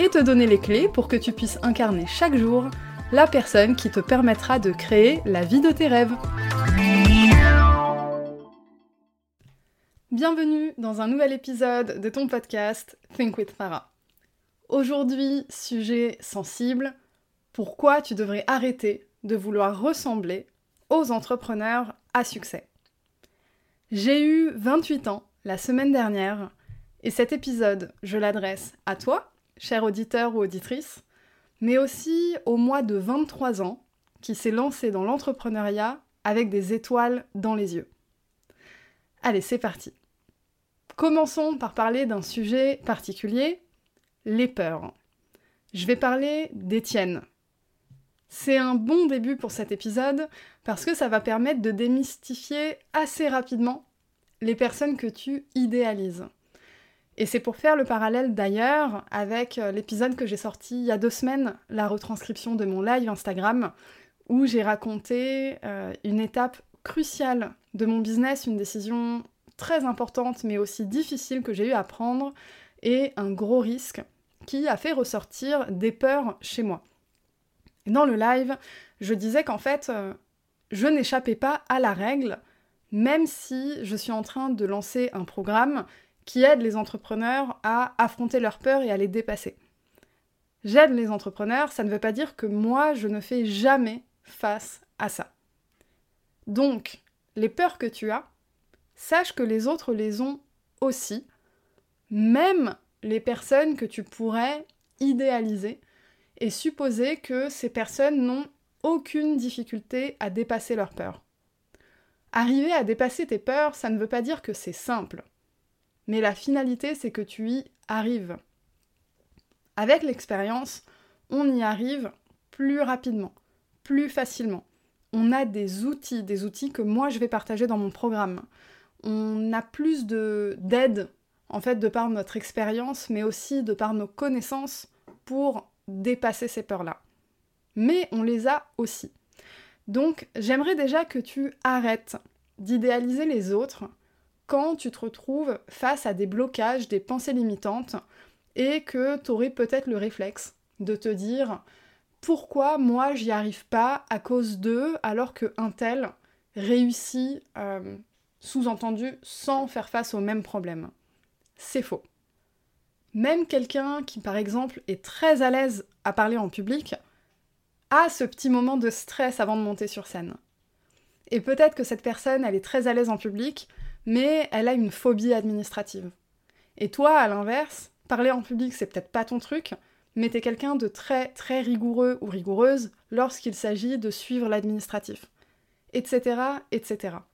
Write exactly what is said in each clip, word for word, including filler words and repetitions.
et te donner les clés pour que tu puisses incarner chaque jour la personne qui te permettra de créer la vie de tes rêves. Bienvenue dans un nouvel épisode de ton podcast Think with Farah. Aujourd'hui, sujet sensible, pourquoi tu devrais arrêter de vouloir ressembler aux entrepreneurs à succès. J'ai eu vingt-huit ans la semaine dernière et cet épisode, je l'adresse à toi, cher auditeur ou auditrice, mais aussi au mois de vingt-trois ans qui s'est lancé dans l'entrepreneuriat avec des étoiles dans les yeux. Allez, c'est parti. Commençons par parler d'un sujet particulier. Les peurs. Je vais parler des tiennes. C'est un bon début pour cet épisode parce que ça va permettre de démystifier assez rapidement les personnes que tu idéalises. Et c'est pour faire le parallèle d'ailleurs avec l'épisode que j'ai sorti il y a deux semaines, la retranscription de mon live Instagram, où j'ai raconté euh, une étape cruciale de mon business, une décision très importante mais aussi difficile que j'ai eu à prendre et un gros risque qui a fait ressortir des peurs chez moi. Dans le live, je disais qu'en fait, euh, je n'échappais pas à la règle, même si je suis en train de lancer un programme qui aide les entrepreneurs à affronter leurs peurs et à les dépasser. J'aide les entrepreneurs, ça ne veut pas dire que moi, je ne fais jamais face à ça. Donc, les peurs que tu as, sache que les autres les ont aussi, même les personnes que tu pourrais idéaliser et supposer que ces personnes n'ont aucune difficulté à dépasser leurs peurs. Arriver à dépasser tes peurs, ça ne veut pas dire que c'est simple, mais la finalité, c'est que tu y arrives. Avec l'expérience, on y arrive plus rapidement, plus facilement. On a des outils, des outils que moi je vais partager dans mon programme. On a plus de, d'aide, en fait, de par notre expérience, mais aussi de par nos connaissances pour dépasser ces peurs-là. Mais on les a aussi. Donc, j'aimerais déjà que tu arrêtes d'idéaliser les autres quand tu te retrouves face à des blocages, des pensées limitantes, et que tu aurais peut-être le réflexe de te dire « Pourquoi moi j'y arrive pas à cause d'eux alors qu'un tel réussit, euh, sous-entendu, sans faire face au même problème ?» C'est faux. Même quelqu'un qui, par exemple, est très à l'aise à parler en public, a ce petit moment de stress avant de monter sur scène. Et peut-être que cette personne, elle est très à l'aise en public, mais elle a une phobie administrative. Et toi, à l'inverse, parler en public, c'est peut-être pas ton truc, mais t'es quelqu'un de très très rigoureux ou rigoureuse lorsqu'il s'agit de suivre l'administratif, et cetera, et cetera.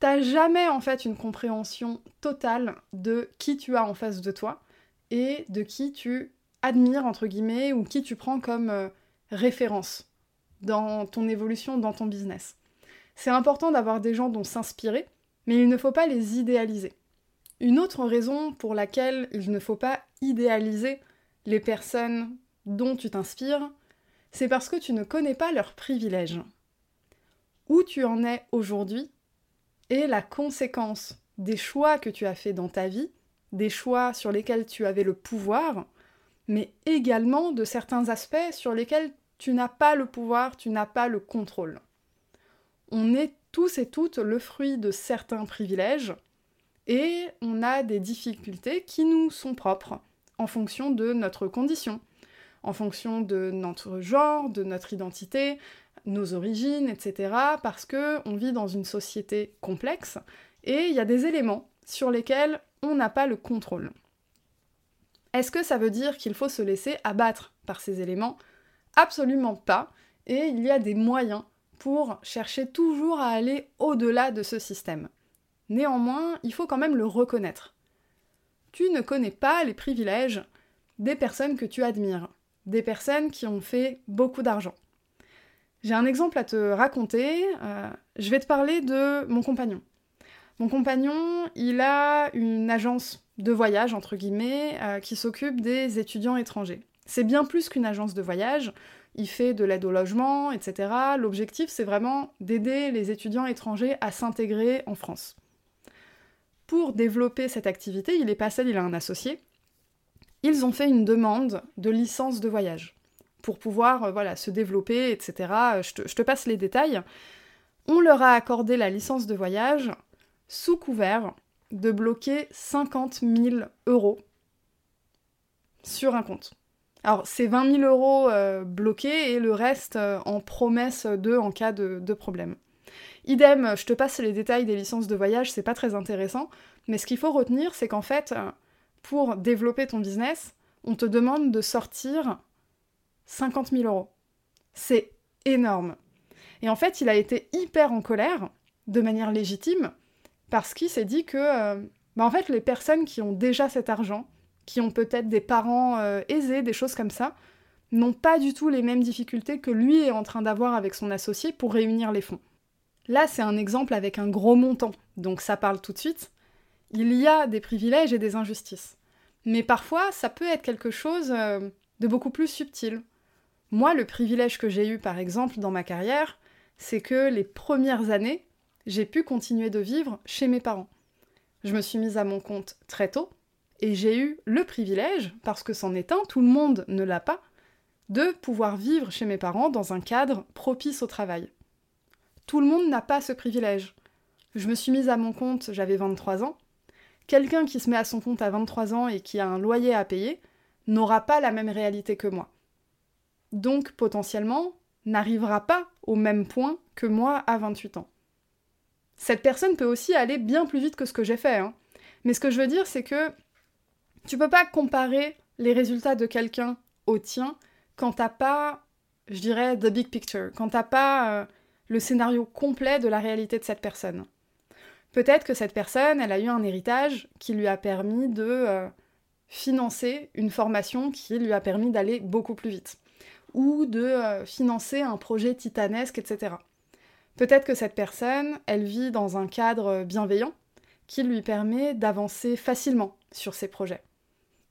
T'as jamais en fait une compréhension totale de qui tu as en face de toi et de qui tu admires entre guillemets ou qui tu prends comme euh, référence dans ton évolution, dans ton business. C'est important d'avoir des gens dont s'inspirer, mais il ne faut pas les idéaliser. Une autre raison pour laquelle il ne faut pas idéaliser les personnes dont tu t'inspires, c'est parce que tu ne connais pas leurs privilèges. Où tu en es aujourd'hui, et la conséquence des choix que tu as faits dans ta vie, des choix sur lesquels tu avais le pouvoir, mais également de certains aspects sur lesquels tu n'as pas le pouvoir, tu n'as pas le contrôle. On est tous et toutes le fruit de certains privilèges et on a des difficultés qui nous sont propres en fonction de notre condition, en fonction de notre genre, de notre identité, nos origines, et cetera, parce qu'on vit dans une société complexe et il y a des éléments sur lesquels on n'a pas le contrôle. Est-ce que ça veut dire qu'il faut se laisser abattre par ces éléments ? Absolument pas, et il y a des moyens pour chercher toujours à aller au-delà de ce système. Néanmoins, il faut quand même le reconnaître. Tu ne connais pas les privilèges des personnes que tu admires, des personnes qui ont fait beaucoup d'argent. J'ai un exemple à te raconter, euh, je vais te parler de mon compagnon. Mon compagnon, il a une agence de voyage, entre guillemets, euh, qui s'occupe des étudiants étrangers. C'est bien plus qu'une agence de voyage, il fait de l'aide au logement, et cetera. L'objectif, c'est vraiment d'aider les étudiants étrangers à s'intégrer en France. Pour développer cette activité, il est pas seul, il a un associé, ils ont fait une demande de licence de voyage pour pouvoir euh, voilà, se développer, et cetera. Je te, je te passe les détails. On leur a accordé la licence de voyage sous couvert de bloquer cinquante mille euros sur un compte. Alors, c'est vingt mille euros euh, bloqués et le reste euh, en promesse de en cas de, de problème. Idem, je te passe les détails des licences de voyage, c'est pas très intéressant, mais ce qu'il faut retenir, c'est qu'en fait, pour développer ton business, on te demande de sortir cinquante mille euros. C'est énorme. Et en fait, il a été hyper en colère, de manière légitime, parce qu'il s'est dit que euh, bah en fait, les personnes qui ont déjà cet argent, qui ont peut-être des parents euh, aisés, des choses comme ça, n'ont pas du tout les mêmes difficultés que lui est en train d'avoir avec son associé pour réunir les fonds. Là, c'est un exemple avec un gros montant, donc ça parle tout de suite. Il y a des privilèges et des injustices. Mais parfois, ça peut être quelque chose euh, de beaucoup plus subtil. Moi, le privilège que j'ai eu, par exemple, dans ma carrière, c'est que les premières années, j'ai pu continuer de vivre chez mes parents. Je me suis mise à mon compte très tôt, et j'ai eu le privilège, parce que c'en est un, tout le monde ne l'a pas, de pouvoir vivre chez mes parents dans un cadre propice au travail. Tout le monde n'a pas ce privilège. Je me suis mise à mon compte, j'avais vingt-trois ans. Quelqu'un qui se met à son compte à vingt-trois ans et qui a un loyer à payer n'aura pas la même réalité que moi. Donc, potentiellement, n'arrivera pas au même point que moi à vingt-huit ans. Cette personne peut aussi aller bien plus vite que ce que j'ai fait, hein. Mais ce que je veux dire, c'est que tu peux pas comparer les résultats de quelqu'un au tien quand t'as pas, je dirais, the big picture, quand t'as pas euh, le scénario complet de la réalité de cette personne. Peut-être que cette personne, elle a eu un héritage qui lui a permis de euh, financer une formation qui lui a permis d'aller beaucoup plus vite, ou de euh, financer un projet titanesque, et cetera. Peut-être que cette personne, elle vit dans un cadre bienveillant qui lui permet d'avancer facilement sur ses projets.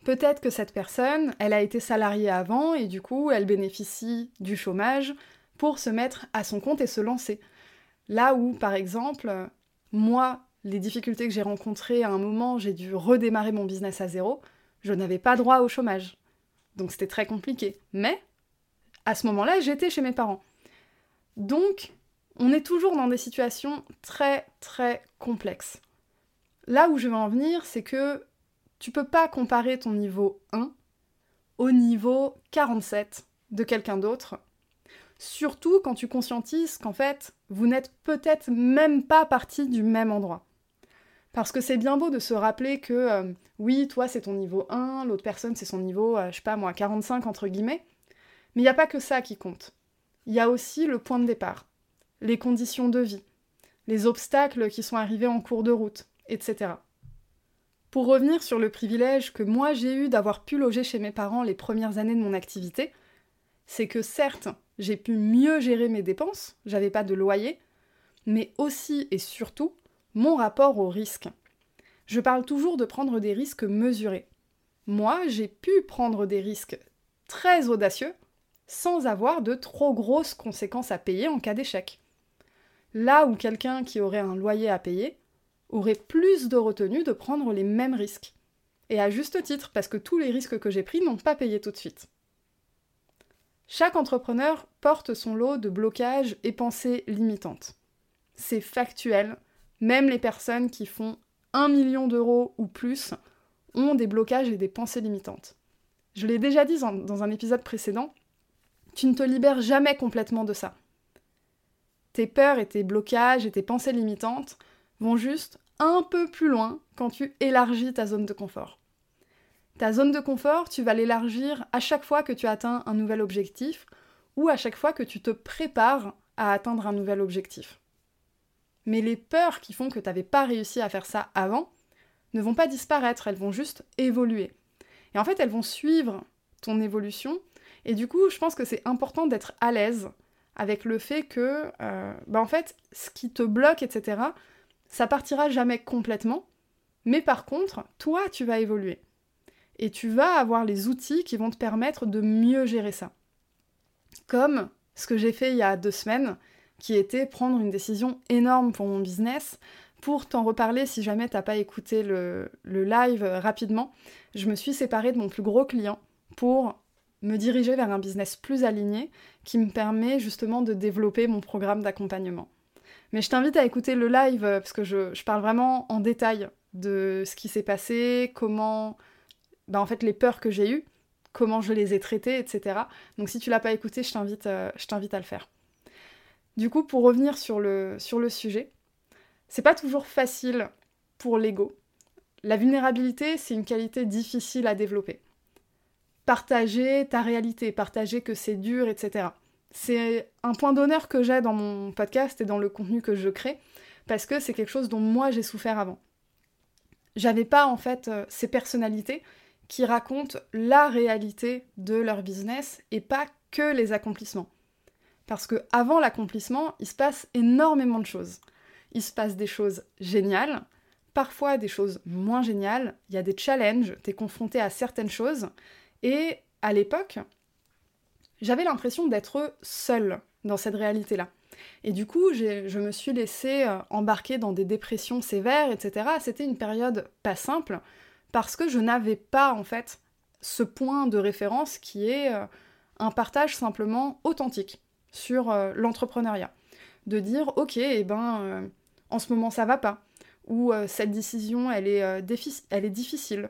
Peut-être que cette personne, elle a été salariée avant et du coup, elle bénéficie du chômage pour se mettre à son compte et se lancer. Là où, par exemple, moi, les difficultés que j'ai rencontrées à un moment, j'ai dû redémarrer mon business à zéro, je n'avais pas droit au chômage. Donc c'était très compliqué. Mais, à ce moment-là, j'étais chez mes parents. Donc, on est toujours dans des situations très très complexes. Là où je veux en venir, c'est que tu peux pas comparer ton niveau un au niveau quarante-sept de quelqu'un d'autre, surtout quand tu conscientises qu'en fait, vous n'êtes peut-être même pas parti du même endroit. Parce que c'est bien beau de se rappeler que euh, oui, toi c'est ton niveau un, l'autre personne c'est son niveau, euh, je sais pas moi, quarante-cinq entre guillemets, mais il n'y a pas que ça qui compte. Il y a aussi le point de départ, les conditions de vie, les obstacles qui sont arrivés en cours de route, et cetera. Pour revenir sur le privilège que moi j'ai eu d'avoir pu loger chez mes parents les premières années de mon activité, c'est que certes, j'ai pu mieux gérer mes dépenses, j'avais pas de loyer, mais aussi et surtout, mon rapport au risque. Je parle toujours de prendre des risques mesurés. Moi, j'ai pu prendre des risques très audacieux, sans avoir de trop grosses conséquences à payer en cas d'échec. Là où quelqu'un qui aurait un loyer à payer aurait plus de retenue de prendre les mêmes risques. Et à juste titre, parce que tous les risques que j'ai pris n'ont pas payé tout de suite. Chaque entrepreneur porte son lot de blocages et pensées limitantes. C'est factuel, même les personnes qui font un million d'euros ou plus ont des blocages et des pensées limitantes. Je l'ai déjà dit dans un épisode précédent, tu ne te libères jamais complètement de ça. Tes peurs et tes blocages et tes pensées limitantes vont juste un peu plus loin quand tu élargis ta zone de confort. Ta zone de confort, tu vas l'élargir à chaque fois que tu atteins un nouvel objectif ou à chaque fois que tu te prépares à atteindre un nouvel objectif. Mais les peurs qui font que tu n'avais pas réussi à faire ça avant ne vont pas disparaître, elles vont juste évoluer. Et en fait, elles vont suivre ton évolution Et du coup, je pense que c'est important d'être à l'aise avec le fait que, euh, bah en fait, ce qui te bloque, et cetera, ça partira jamais complètement, mais par contre, toi, tu vas évoluer. Et tu vas avoir les outils qui vont te permettre de mieux gérer ça. Comme ce que j'ai fait il y a deux semaines, qui était prendre une décision énorme pour mon business. Pour t'en reparler, si jamais t'as pas écouté le, le live rapidement, je me suis séparée de mon plus gros client pour me diriger vers un business plus aligné qui me permet justement de développer mon programme d'accompagnement. Mais je t'invite à écouter le live parce que je, je parle vraiment en détail de ce qui s'est passé, comment... Ben en fait, les peurs que j'ai eues, comment je les ai traitées, et cetera. Donc si tu l'as pas écouté, je t'invite, euh, je t'invite à le faire. Du coup, pour revenir sur le, sur le sujet, c'est pas toujours facile pour l'ego. La vulnérabilité, c'est une qualité difficile à développer. Partager ta réalité, partager que c'est dur, et cetera. C'est un point d'honneur que j'ai dans mon podcast et dans le contenu que je crée, parce que c'est quelque chose dont moi j'ai souffert avant. J'avais pas en fait euh, ces personnalités qui racontent la réalité de leur business et pas que les accomplissements. Parce que avant l'accomplissement, il se passe énormément de choses. Il se passe des choses géniales, parfois des choses moins géniales, il y a des challenges, t'es confronté à certaines choses, et à l'époque, j'avais l'impression d'être seule dans cette réalité-là. Et du coup, j'ai, je me suis laissée embarquer dans des dépressions sévères, et cetera. C'était une période pas simple, parce que je n'avais pas, en fait, ce point de référence qui est un partage simplement authentique sur l'entrepreneuriat. De dire, ok, eh ben, euh, en ce moment ça va pas, ou euh, cette décision elle est, euh, défi- elle est difficile,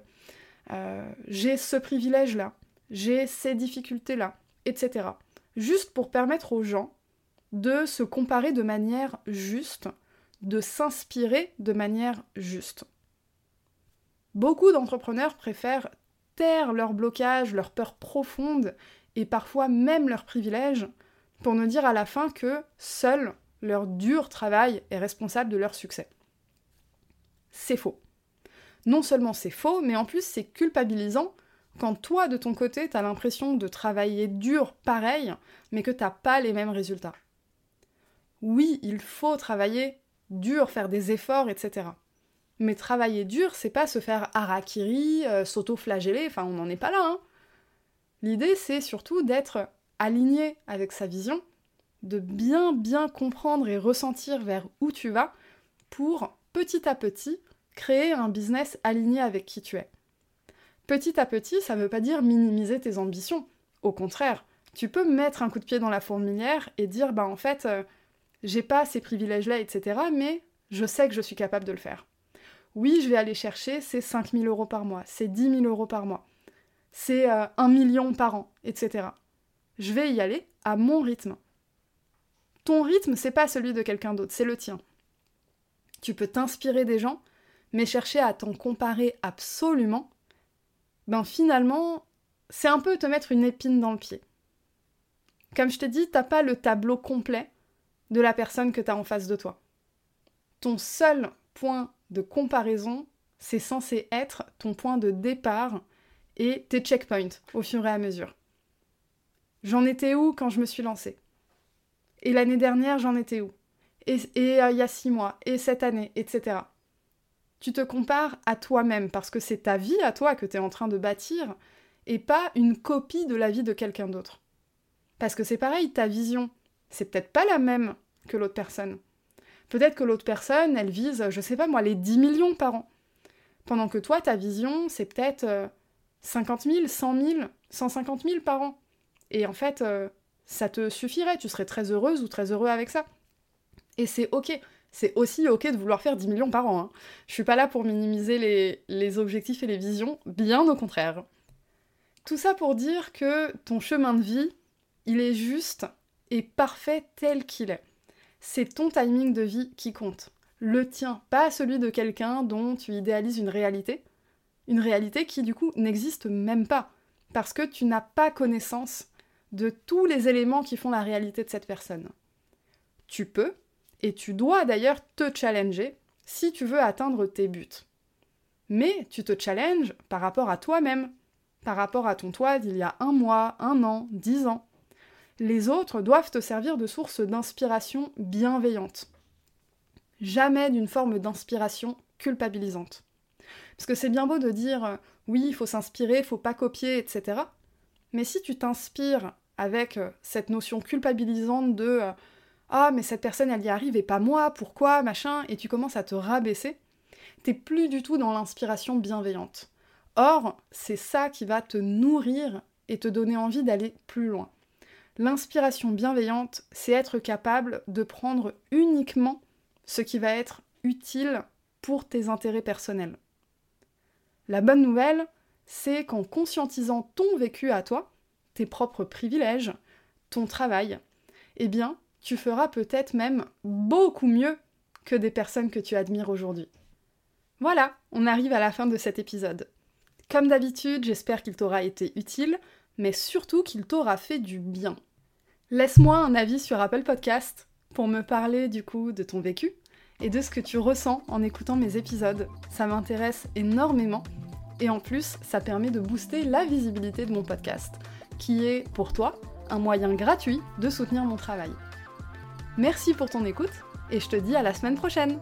euh, j'ai ce privilège-là, j'ai ces difficultés-là, et cetera. Juste pour permettre aux gens de se comparer de manière juste, de s'inspirer de manière juste. Beaucoup d'entrepreneurs préfèrent taire leurs blocages, leurs peurs profondes, et parfois même leurs privilèges, pour nous dire à la fin que seul leur dur travail est responsable de leur succès. C'est faux. Non seulement c'est faux, mais en plus c'est culpabilisant quand toi de ton côté t'as l'impression de travailler dur pareil, mais que t'as pas les mêmes résultats. Oui, il faut travailler dur, faire des efforts, et cetera. Mais travailler dur, c'est pas se faire harakiri, euh, s'auto-flageller, enfin on n'en est pas là, hein. L'idée c'est surtout d'être aligné avec sa vision, de bien bien comprendre et ressentir vers où tu vas pour, petit à petit, créer un business aligné avec qui tu es. Petit à petit, ça ne veut pas dire minimiser tes ambitions. Au contraire, tu peux mettre un coup de pied dans la fourmilière et dire « bah en fait, euh, j'ai pas ces privilèges-là, et cetera, mais je sais que je suis capable de le faire. Oui, je vais aller chercher ces cinq mille euros par mois, ces dix mille euros par mois, ces euh, un million par an, et cetera. Je vais y aller à mon rythme. » Ton rythme, c'est pas celui de quelqu'un d'autre, c'est le tien. Tu peux t'inspirer des gens, mais chercher à t'en comparer absolument, ben finalement, c'est un peu te mettre une épine dans le pied. Comme je t'ai dit, t'as pas le tableau complet de la personne que t'as en face de toi. Ton seul point de comparaison, c'est censé être ton point de départ et tes checkpoints au fur et à mesure. J'en étais où quand je me suis lancée? Et l'année dernière, j'en étais où? Et, et euh, il y a six mois, et cette année, et cetera. Tu te compares à toi-même, parce que c'est ta vie à toi que tu es en train de bâtir, et pas une copie de la vie de quelqu'un d'autre. Parce que c'est pareil, ta vision, c'est peut-être pas la même que l'autre personne. Peut-être que l'autre personne, elle vise, je sais pas moi, les dix millions par an. Pendant que toi, ta vision, c'est peut-être euh, cinquante mille, cent mille, cent cinquante mille par an. Et en fait, euh, ça te suffirait, tu serais très heureuse ou très heureux avec ça. Et c'est ok, c'est aussi ok de vouloir faire dix millions par an. Hein. Je suis pas là pour minimiser les, les objectifs et les visions, bien au contraire. Tout ça pour dire que ton chemin de vie, il est juste et parfait tel qu'il est. C'est ton timing de vie qui compte. Le tien, pas celui de quelqu'un dont tu idéalises une réalité. Une réalité qui, du coup, n'existe même pas, parce que tu n'as pas connaissance de tous les éléments qui font la réalité de cette personne. Tu peux, et tu dois d'ailleurs te challenger si tu veux atteindre tes buts. Mais tu te challenges par rapport à toi-même, par rapport à ton toi d'il y a un mois, un an, dix ans. Les autres doivent te servir de source d'inspiration bienveillante. Jamais d'une forme d'inspiration culpabilisante. Parce que c'est bien beau de dire « oui, il faut s'inspirer, il faut pas copier, et cetera » Mais si tu t'inspires avec cette notion culpabilisante de « ah, mais cette personne, elle y arrive et pas moi, pourquoi, machin », et tu commences à te rabaisser, t'es plus du tout dans l'inspiration bienveillante. Or, c'est ça qui va te nourrir et te donner envie d'aller plus loin. L'inspiration bienveillante, c'est être capable de prendre uniquement ce qui va être utile pour tes intérêts personnels. La bonne nouvelle, c'est qu'en conscientisant ton vécu à toi, tes propres privilèges, ton travail, eh bien, tu feras peut-être même beaucoup mieux que des personnes que tu admires aujourd'hui. Voilà, on arrive à la fin de cet épisode. Comme d'habitude, j'espère qu'il t'aura été utile, mais surtout qu'il t'aura fait du bien. Laisse-moi un avis sur Apple Podcast pour me parler du coup de ton vécu et de ce que tu ressens en écoutant mes épisodes. Ça m'intéresse énormément et en plus, ça permet de booster la visibilité de mon podcast, qui est, pour toi, un moyen gratuit de soutenir mon travail. Merci pour ton écoute et je te dis à la semaine prochaine.